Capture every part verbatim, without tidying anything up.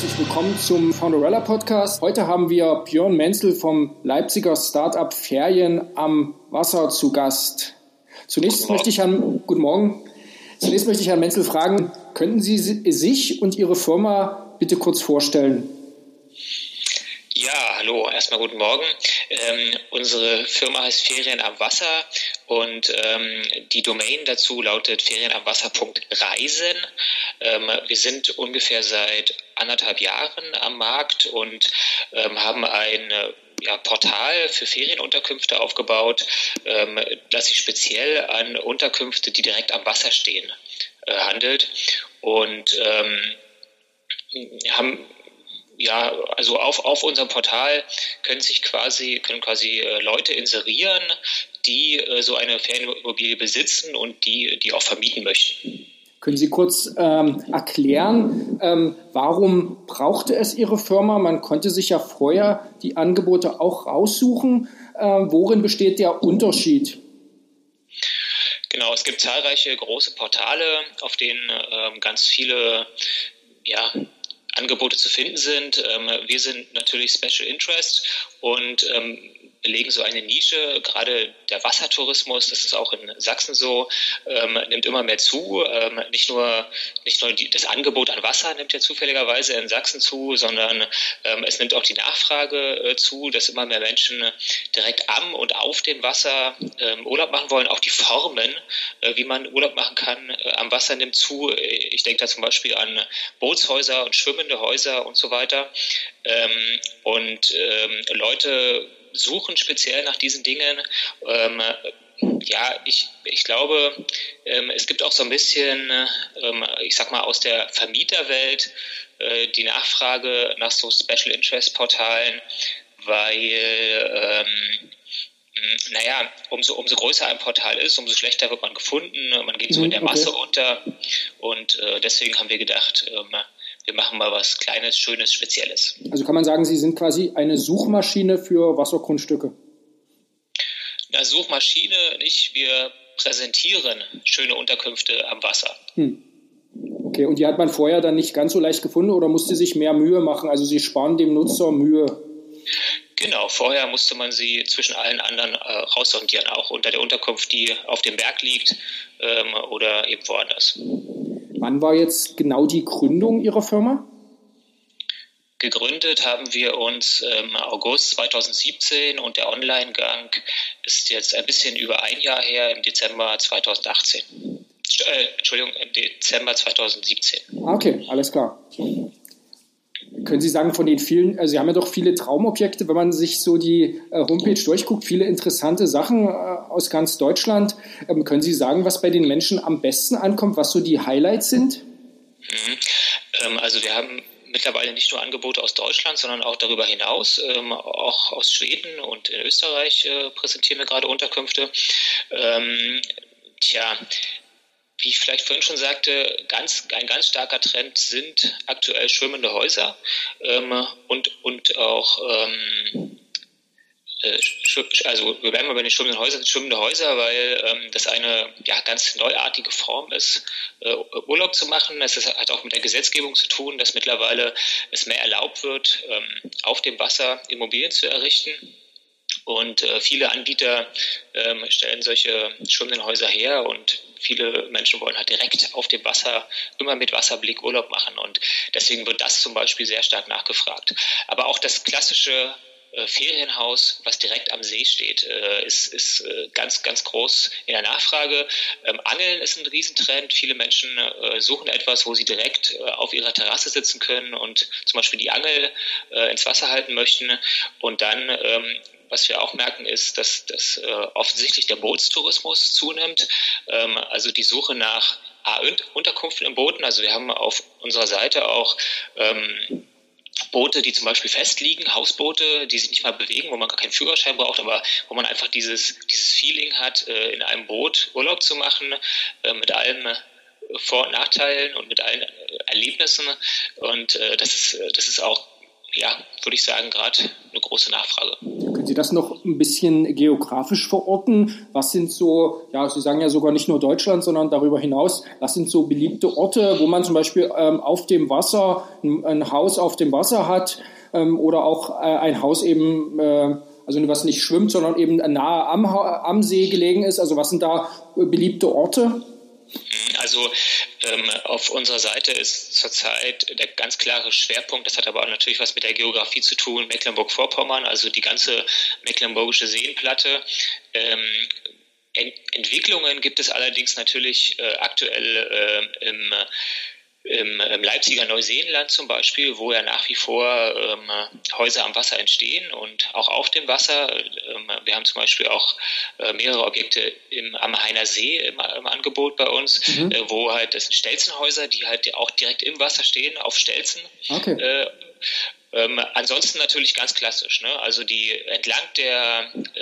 herzlich willkommen zum Founderella Podcast. Heute haben wir Björn Menzel vom Leipziger Startup Ferien am Wasser zu Gast. Zunächst möchte ich Herrn, guten Morgen. Zunächst möchte ich Herrn Menzel fragen, könnten Sie sich und Ihre Firma bitte kurz vorstellen? Ja, hallo, erstmal guten Morgen. Ähm, unsere Firma heißt Ferien am Wasser und ähm, die Domain dazu lautet ferien am wasser punkt reisen. Ähm, wir sind ungefähr seit anderthalb Jahren am Markt und ähm, haben ein ja, Portal für Ferienunterkünfte aufgebaut, ähm, das sich speziell an Unterkünfte, die direkt am Wasser stehen, äh, handelt und ähm, haben Ja, also auf, auf unserem Portal können sich quasi, können quasi äh, Leute inserieren, die äh, so eine Ferienimmobilie besitzen und die, die auch vermieten möchten. Können Sie kurz ähm, erklären, ähm, warum brauchte es Ihre Firma? Man konnte sich ja vorher die Angebote auch raussuchen. Ähm, worin besteht der Unterschied? Genau, es gibt zahlreiche große Portale, auf denen ähm, ganz viele, ja, Angebote zu finden sind. Wir sind natürlich Special Interest und belegen so eine Nische. Gerade der Wassertourismus, das ist auch in Sachsen so, nimmt immer mehr zu. Nicht nur, nicht nur das Angebot an Wasser nimmt ja zufälligerweise in Sachsen zu, sondern es nimmt auch die Nachfrage zu, dass immer mehr Menschen direkt am und auf dem Wasser Urlaub machen wollen. Auch die Formen, wie man Urlaub machen kann, am Wasser nimmt zu. Ich denke da zum Beispiel an Bootshäuser und Schwimmen, Häuser und so weiter. Ähm, und ähm, Leute suchen speziell nach diesen Dingen. Ähm, ja, ich, ich glaube, ähm, es gibt auch so ein bisschen, ähm, ich sag mal, aus der Vermieterwelt äh, die Nachfrage nach so Special Interest Portalen, weil ähm, Naja, umso, umso größer ein Portal ist, umso schlechter wird man gefunden. Man geht so in der okay. Masse unter. Und äh, deswegen haben wir gedacht, ähm, wir machen mal was Kleines, Schönes, Spezielles. Also kann man sagen, Sie sind quasi eine Suchmaschine für Wassergrundstücke? Na, Suchmaschine nicht. Wir präsentieren schöne Unterkünfte am Wasser. Hm. Okay, und die hat man vorher dann nicht ganz so leicht gefunden oder musste sich mehr Mühe machen? Also Sie sparen dem Nutzer Mühe? Genau, vorher musste man sie zwischen allen anderen äh, raussondieren, auch unter der Unterkunft, die auf dem Berg liegt ähm, oder eben woanders. Wann war jetzt genau die Gründung Ihrer Firma? Gegründet haben wir uns im ähm, August zweitausendsiebzehn und der Online-Gang ist jetzt ein bisschen über ein Jahr her, im Dezember zweitausendachtzehn. Äh, Entschuldigung, im Dezember zweitausendsiebzehn. Okay, alles klar. Können Sie sagen, von den vielen, also Sie haben ja doch viele Traumobjekte, wenn man sich so die äh, Homepage durchguckt, viele interessante Sachen äh, aus ganz Deutschland. Ähm, können Sie sagen, was bei den Menschen am besten ankommt, was so die Highlights sind? Mhm. Ähm, also wir haben mittlerweile nicht nur Angebote aus Deutschland, sondern auch darüber hinaus, ähm, auch aus Schweden und in Österreich äh, präsentieren wir gerade Unterkünfte. Ähm, tja, Wie ich vielleicht vorhin schon sagte, ganz, ein ganz starker Trend sind aktuell schwimmende Häuser ähm, und, und auch, ähm, äh, also wir bleiben mal bei den schwimmenden Häusern, schwimmende Häuser, weil ähm, das eine ja, ganz neuartige Form ist, äh, Urlaub zu machen. Das ist, hat auch mit der Gesetzgebung zu tun, dass mittlerweile es mehr erlaubt wird, ähm, auf dem Wasser Immobilien zu errichten. Und äh, viele Anbieter ähm, stellen solche schwimmenden Häuser her und viele Menschen wollen halt direkt auf dem Wasser, immer mit Wasserblick Urlaub machen. Und deswegen wird das zum Beispiel sehr stark nachgefragt. Aber auch das klassische äh, Ferienhaus, was direkt am See steht, äh, ist, ist äh, ganz, ganz groß in der Nachfrage. Ähm, Angeln ist ein Riesentrend. Viele Menschen äh, suchen etwas, wo sie direkt äh, auf ihrer Terrasse sitzen können und zum Beispiel die Angel äh, ins Wasser halten möchten. Und dann ähm, was wir auch merken, ist, dass, dass äh, offensichtlich der Bootstourismus zunimmt. Ähm, also die Suche nach A- Unterkünften im Booten. Also wir haben auf unserer Seite auch ähm, Boote, die zum Beispiel festliegen, Hausboote, die sich nicht mal bewegen, wo man gar keinen Führerschein braucht, aber wo man einfach dieses, dieses Feeling hat, äh, in einem Boot Urlaub zu machen, äh, mit allem Vor- und Nachteilen und mit allen Erlebnissen. Und äh, das ist, das ist auch ja, würde ich sagen, gerade eine große Nachfrage. Können Sie das noch ein bisschen geografisch verorten? Was sind so, ja, Sie sagen ja sogar nicht nur Deutschland, sondern darüber hinaus, was sind so beliebte Orte, wo man zum Beispiel ähm, auf dem Wasser, ein, ein Haus auf dem Wasser hat ähm, oder auch äh, ein Haus eben, äh, also was nicht schwimmt, sondern eben nahe am, am See gelegen ist? Also was sind da äh, beliebte Orte? Also ähm, auf unserer Seite ist zurzeit der ganz klare Schwerpunkt, das hat aber auch natürlich was mit der Geografie zu tun, Mecklenburg-Vorpommern, also die ganze mecklenburgische Seenplatte. Ähm, Ent- Entwicklungen gibt es allerdings natürlich äh, aktuell äh, im Im, im Leipziger Neuseenland zum Beispiel, wo ja nach wie vor ähm, Häuser am Wasser entstehen und auch auf dem Wasser. Ähm, wir haben zum Beispiel auch äh, mehrere Objekte im, am Heiner See im, im Angebot bei uns, mhm. äh, wo halt, das sind Stelzenhäuser, die halt auch direkt im Wasser stehen, auf Stelzen. Okay. Äh, Ähm, ansonsten natürlich ganz klassisch, ne? Also die entlang der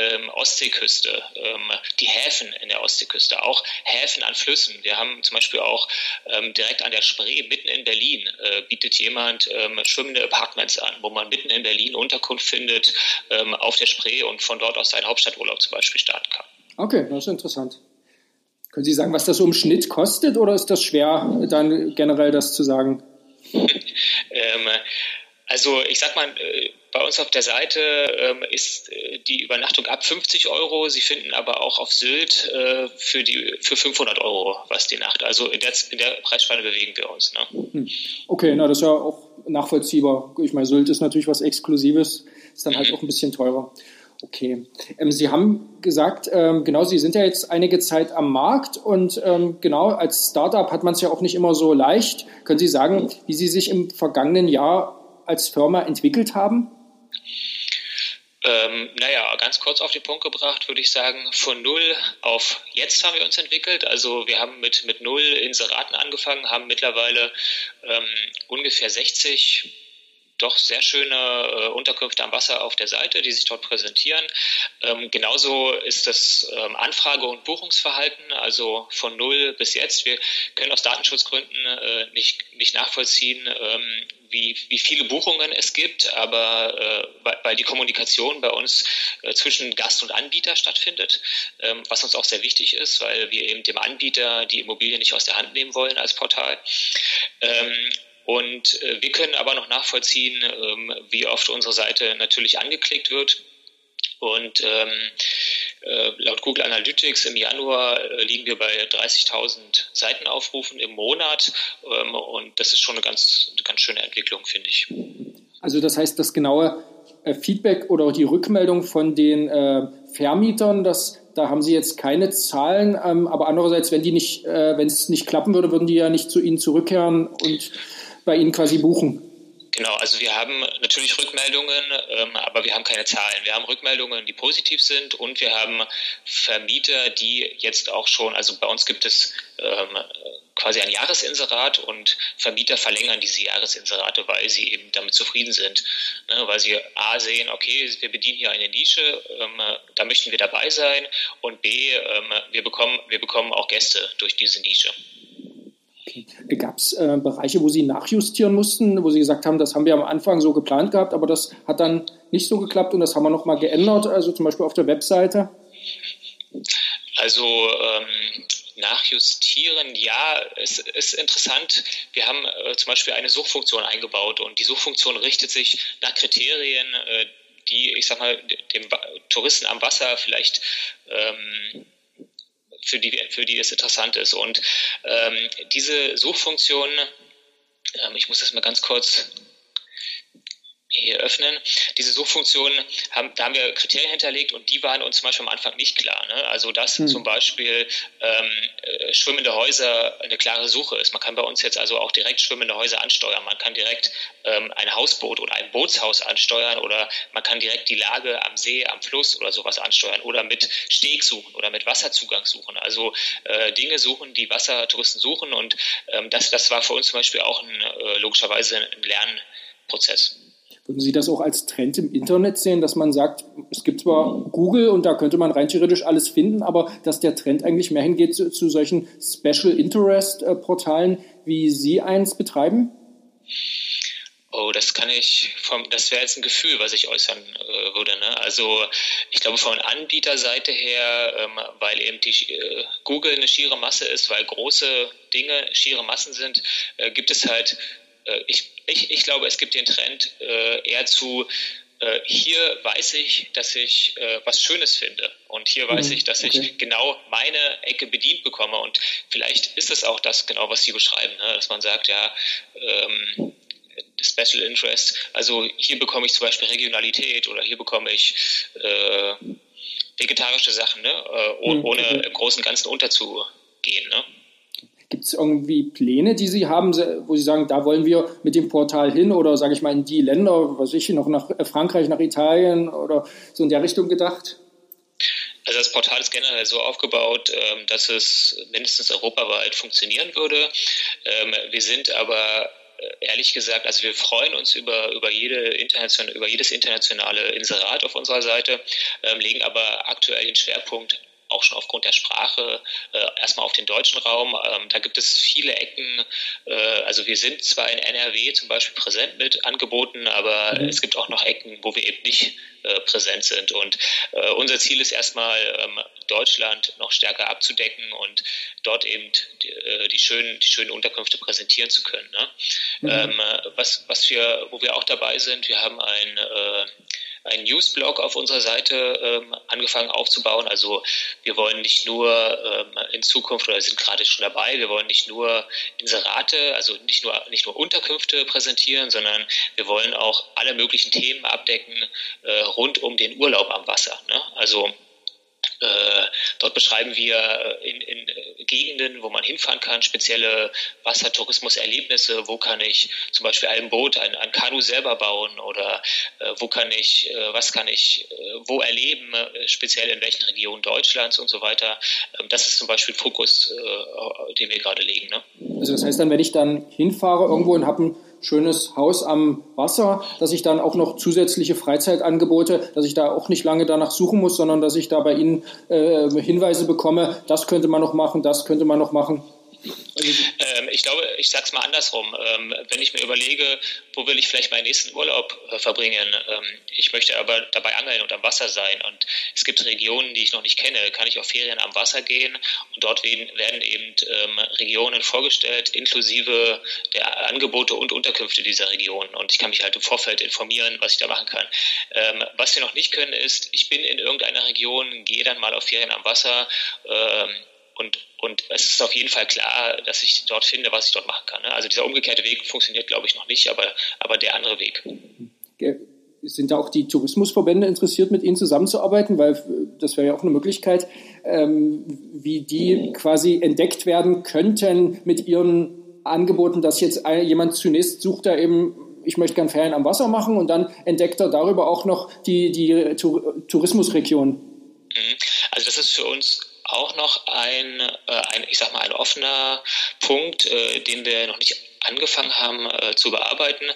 ähm, Ostseeküste, ähm, die Häfen in der Ostseeküste, auch Häfen an Flüssen. Wir haben zum Beispiel auch ähm, direkt an der Spree, mitten in Berlin, äh, bietet jemand ähm, schwimmende Apartments an, wo man mitten in Berlin Unterkunft findet ähm, auf der Spree und von dort aus seinen Hauptstadturlaub zum Beispiel starten kann. Okay, das ist interessant. Können Sie sagen, was das so im Schnitt kostet, oder ist das schwer, dann generell das zu sagen? ähm, Also ich sag mal, bei uns auf der Seite ähm, ist die Übernachtung ab fünfzig Euro. Sie finden aber auch auf Sylt äh, für, die, für fünfhundert Euro was die Nacht. Also in der, in der Preisspanne bewegen wir uns. Ne? Okay, na das ist ja auch nachvollziehbar. Ich meine, Sylt ist natürlich was Exklusives, ist dann halt mhm. auch ein bisschen teurer. Okay, ähm, Sie haben gesagt, ähm, genau, Sie sind ja jetzt einige Zeit am Markt und ähm, genau, als Startup hat man es ja auch nicht immer so leicht. Können Sie sagen, wie Sie sich im vergangenen Jahr als Firma entwickelt haben? Ähm, naja, ganz kurz auf den Punkt gebracht, würde ich sagen, von null auf jetzt haben wir uns entwickelt. Also wir haben mit, mit null Inseraten angefangen, haben mittlerweile ähm, ungefähr sechzig doch sehr schöne äh, Unterkünfte am Wasser auf der Seite, die sich dort präsentieren. Ähm, genauso ist das ähm, Anfrage- und Buchungsverhalten, also von null bis jetzt. Wir können aus Datenschutzgründen äh, nicht, nicht nachvollziehen, ähm, Wie, wie viele Buchungen es gibt, aber äh, weil die Kommunikation bei uns äh, zwischen Gast und Anbieter stattfindet, ähm, was uns auch sehr wichtig ist, weil wir eben dem Anbieter die Immobilie nicht aus der Hand nehmen wollen als Portal. Ähm, und äh, wir können aber noch nachvollziehen, ähm, wie oft unsere Seite natürlich angeklickt wird. Und ähm, äh, laut Google Analytics im Januar äh, liegen wir bei dreißigtausend Seitenaufrufen im Monat. Ähm, und das ist schon eine ganz, eine ganz schöne Entwicklung, finde ich. Also das heißt, das genaue äh, Feedback oder die Rückmeldung von den äh, Vermietern, das, da haben Sie jetzt keine Zahlen. Ähm, aber andererseits, wenn die nicht, äh, wenn es nicht klappen würde, würden die ja nicht zu Ihnen zurückkehren und bei Ihnen quasi buchen. Genau, also wir haben natürlich Rückmeldungen, ähm, aber wir haben keine Zahlen. Wir haben Rückmeldungen, die positiv sind, und wir haben Vermieter, die jetzt auch schon, also bei uns gibt es ähm, quasi ein Jahresinserat, und Vermieter verlängern diese Jahresinserate, weil sie eben damit zufrieden sind. Ne, weil sie A sehen, okay, wir bedienen hier eine Nische, ähm, da möchten wir dabei sein, und B, ähm, wir bekommen, wir bekommen auch Gäste durch diese Nische. Gab es äh, Bereiche, wo Sie nachjustieren mussten, wo Sie gesagt haben, das haben wir am Anfang so geplant gehabt, aber das hat dann nicht so geklappt und das haben wir nochmal geändert, also zum Beispiel auf der Webseite? Also ähm, nachjustieren, ja, es ist interessant. Wir haben äh, zum Beispiel eine Suchfunktion eingebaut, und die Suchfunktion richtet sich nach Kriterien, äh, die, ich sag mal, dem Touristen am Wasser vielleicht ähm, für die, für die es interessant ist. Und ähm, diese Suchfunktion, ähm, ich muss das mal ganz kurz hier öffnen, diese Suchfunktion, haben, da haben wir Kriterien hinterlegt, und die waren uns zum Beispiel am Anfang nicht klar. Ne? Also dass hm. zum Beispiel ähm, schwimmende Häuser eine klare Suche ist. Man kann bei uns jetzt also auch direkt schwimmende Häuser ansteuern. Man kann direkt ähm, ein Hausboot oder ein Bootshaus ansteuern, oder man kann direkt die Lage am See, am Fluss oder sowas ansteuern, oder mit Steg suchen oder mit Wasserzugang suchen. Also äh, Dinge suchen, die Wassertouristen suchen, und ähm, das, das war für uns zum Beispiel auch ein, äh, logischerweise ein Lernprozess. Würden Sie das auch als Trend im Internet sehen, dass man sagt, es gibt zwar Google und da könnte man rein theoretisch alles finden, aber dass der Trend eigentlich mehr hingeht zu, zu solchen Special Interest Portalen, wie Sie eins betreiben? Oh, das kann ich, vom, das wäre jetzt ein Gefühl, was ich äußern äh, würde. Ne? Also ich glaube von Anbieterseite her, ähm, weil eben die äh, Google eine schiere Masse ist, weil große Dinge schiere Massen sind, äh, gibt es halt, äh, ich, ich, ich glaube, es gibt den Trend äh, eher zu, äh, hier weiß ich, dass ich äh, was Schönes finde. Und hier weiß ich, dass okay. ich genau meine Ecke bedient bekomme. Und vielleicht ist es auch das genau, was Sie beschreiben, ne? Dass man sagt, ja, ähm, Special Interest, also hier bekomme ich zum Beispiel Regionalität oder hier bekomme ich äh, vegetarische Sachen, ne? äh, oh, ohne im Großen und Ganzen unterzugehen. Ne? Gibt es irgendwie Pläne, die Sie haben, wo Sie sagen, da wollen wir mit dem Portal hin oder sage ich mal in die Länder, was ich noch nach Frankreich, nach Italien oder so in der Richtung gedacht? Also das Portal ist generell so aufgebaut, dass es mindestens europaweit funktionieren würde. Wir sind aber ehrlich gesagt, also wir freuen uns über, über, jede internationale, über jedes internationale Inserat auf unserer Seite, ähm, legen aber aktuell den Schwerpunkt auch schon aufgrund der Sprache äh, erstmal auf den deutschen Raum. Ähm, da gibt es viele Ecken. Äh, also wir sind zwar in N R W zum Beispiel präsent mit Angeboten, aber mhm. es gibt auch noch Ecken, wo wir eben nicht äh, präsent sind. Und äh, unser Ziel ist erstmal, ähm, Deutschland noch stärker abzudecken und dort eben die, die, schönen, die schönen Unterkünfte präsentieren zu können. Ne? Mhm. Ähm, was, was wir, wo wir auch dabei sind, wir haben ein äh, einen Newsblog auf unserer Seite ähm, angefangen aufzubauen. Also wir wollen nicht nur ähm, in Zukunft, oder sind gerade schon dabei, wir wollen nicht nur Inserate, also nicht nur nicht nur Unterkünfte präsentieren, sondern wir wollen auch alle möglichen Themen abdecken äh, rund um den Urlaub am Wasser. Ne? Also äh, dort beschreiben wir in, in Gegenden, wo man hinfahren kann, spezielle Wassertourismuserlebnisse. Wo kann ich zum Beispiel ein Boot, ein, ein Kanu selber bauen oder äh, wo kann ich, äh, was kann ich äh, wo erleben, äh, speziell in welchen Regionen Deutschlands und so weiter. Ähm, das ist zum Beispiel Fokus, äh, den wir gerade legen. Ne? Also das heißt dann, wenn ich dann hinfahre irgendwo und habe ein schönes Haus am Wasser, dass ich dann auch noch zusätzliche Freizeitangebote, dass ich da auch nicht lange danach suchen muss, sondern dass ich da bei Ihnen äh, Hinweise bekomme, das könnte man noch machen, das könnte man noch machen. Ähm, ich glaube, ich sage es mal andersrum. Ähm, wenn ich mir überlege, wo will ich vielleicht meinen nächsten Urlaub äh, verbringen? Ähm, ich möchte aber dabei angeln und am Wasser sein. Und es gibt Regionen, die ich noch nicht kenne. Kann ich auf Ferien am Wasser gehen? Und dort werden eben ähm, Regionen vorgestellt, inklusive der Angebote und Unterkünfte dieser Regionen. Und ich kann mich halt im Vorfeld informieren, was ich da machen kann. Ähm, was wir noch nicht können, ist, ich bin in irgendeiner Region, gehe dann mal auf Ferien am Wasser, ähm, Und, und es ist auf jeden Fall klar, dass ich dort finde, was ich dort machen kann. Also dieser umgekehrte Weg funktioniert, glaube ich, noch nicht, aber, aber der andere Weg. Sind da auch die Tourismusverbände interessiert, mit Ihnen zusammenzuarbeiten? Weil das wäre ja auch eine Möglichkeit, ähm, wie die quasi entdeckt werden könnten mit ihren Angeboten, dass jetzt jemand zunächst sucht, da eben, ich möchte gern Ferien am Wasser machen und dann entdeckt er darüber auch noch die, die Tur- Tourismusregion. Also das ist für uns auch noch ein, äh, ein, ich sag mal, ein offener Punkt, äh, den wir noch nicht angefangen haben äh, zu bearbeiten.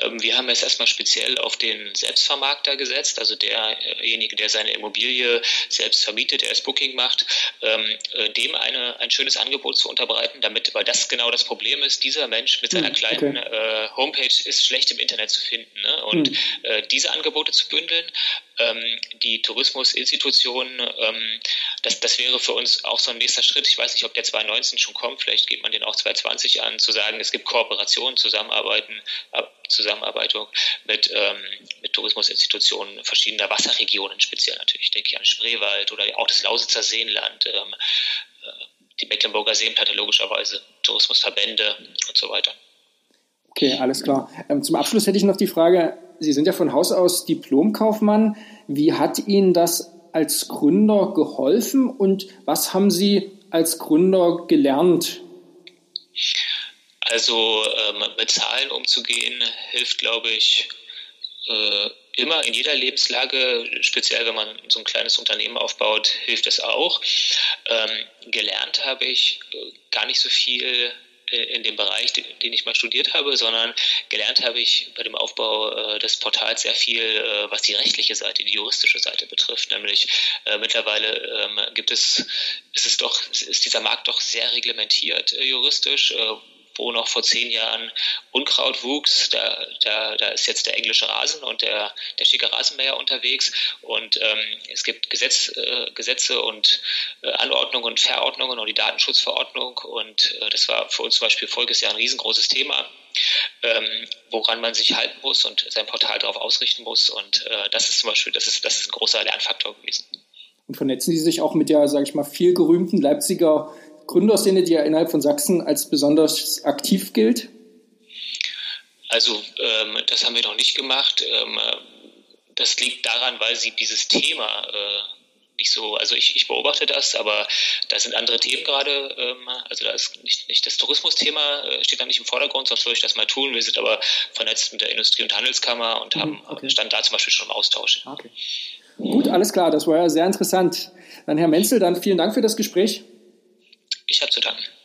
Ähm, wir haben jetzt erstmal speziell auf den Selbstvermarkter gesetzt, also derjenige, der seine Immobilie selbst vermietet, der das Booking macht, ähm, äh, dem eine, ein schönes Angebot zu unterbreiten, damit, weil das genau das Problem ist, dieser Mensch mit seiner kleinen okay. äh, Homepage ist schlecht im Internet zu finden, ne? Und mhm. äh, diese Angebote zu bündeln, ähm, die Tourismusinstitutionen, ähm, das, das wäre für uns auch so ein nächster Schritt. Ich weiß nicht, ob der zwanzig neunzehn schon kommt, vielleicht geht man den auch zwanzig zwanzig an, zu sagen, es gibt Kooperationen, Zusammenarbeiten, Zusammenarbeitung mit, ähm, mit Tourismusinstitutionen verschiedener Wasserregionen, speziell natürlich, denke ich an Spreewald oder auch das Lausitzer Seenland, ähm, die Mecklenburger Seenplatte logischerweise, Tourismusverbände und so weiter. Okay, alles klar. Ähm, zum Abschluss hätte ich noch die Frage, Sie sind ja von Haus aus Diplomkaufmann. Wie hat Ihnen das als Gründer geholfen und was haben Sie als Gründer gelernt? Also ähm, mit Zahlen umzugehen hilft, glaube ich, äh, immer in jeder Lebenslage, speziell wenn man so ein kleines Unternehmen aufbaut, hilft es auch. Ähm, gelernt habe ich äh, gar nicht so viel in, in dem Bereich, den, den ich mal studiert habe, sondern gelernt habe ich bei dem Aufbau äh, des Portals sehr viel, äh, was die rechtliche Seite, die juristische Seite betrifft. Nämlich äh, mittlerweile ähm, gibt es, ist es doch, ist dieser Markt doch sehr reglementiert äh, juristisch, äh, wo noch vor zehn Jahren Unkraut wuchs, da, da, da ist jetzt der englische Rasen und der, der schicke Rasenmäher unterwegs. Und ähm, es gibt Gesetz, äh, Gesetze und äh, Anordnungen und Verordnungen und die Datenschutzverordnung. Und äh, das war für uns zum Beispiel voriges Jahr ein riesengroßes Thema, ähm, woran man sich halten muss und sein Portal darauf ausrichten muss. Und äh, das ist zum Beispiel, das ist, das ist ein großer Lernfaktor gewesen. Und vernetzen Sie sich auch mit der, sage ich mal, viel gerühmten Leipziger Gründerszene, die ja innerhalb von Sachsen als besonders aktiv gilt? Also ähm, das haben wir noch nicht gemacht. Ähm, das liegt daran, weil Sie dieses Thema äh nicht so, also ich, ich beobachte das, aber da sind andere Themen gerade, ähm, also da ist nicht, nicht das Tourismusthema, äh, steht da nicht im Vordergrund, sonst würde ich das mal tun. Wir sind aber vernetzt mit der Industrie- und Handelskammer und haben okay. stand da zum Beispiel schon im Austausch. Okay. Gut, alles klar, das war ja sehr interessant. Dann Herr Menzel, dann vielen Dank für das Gespräch. Ich habe zu danken.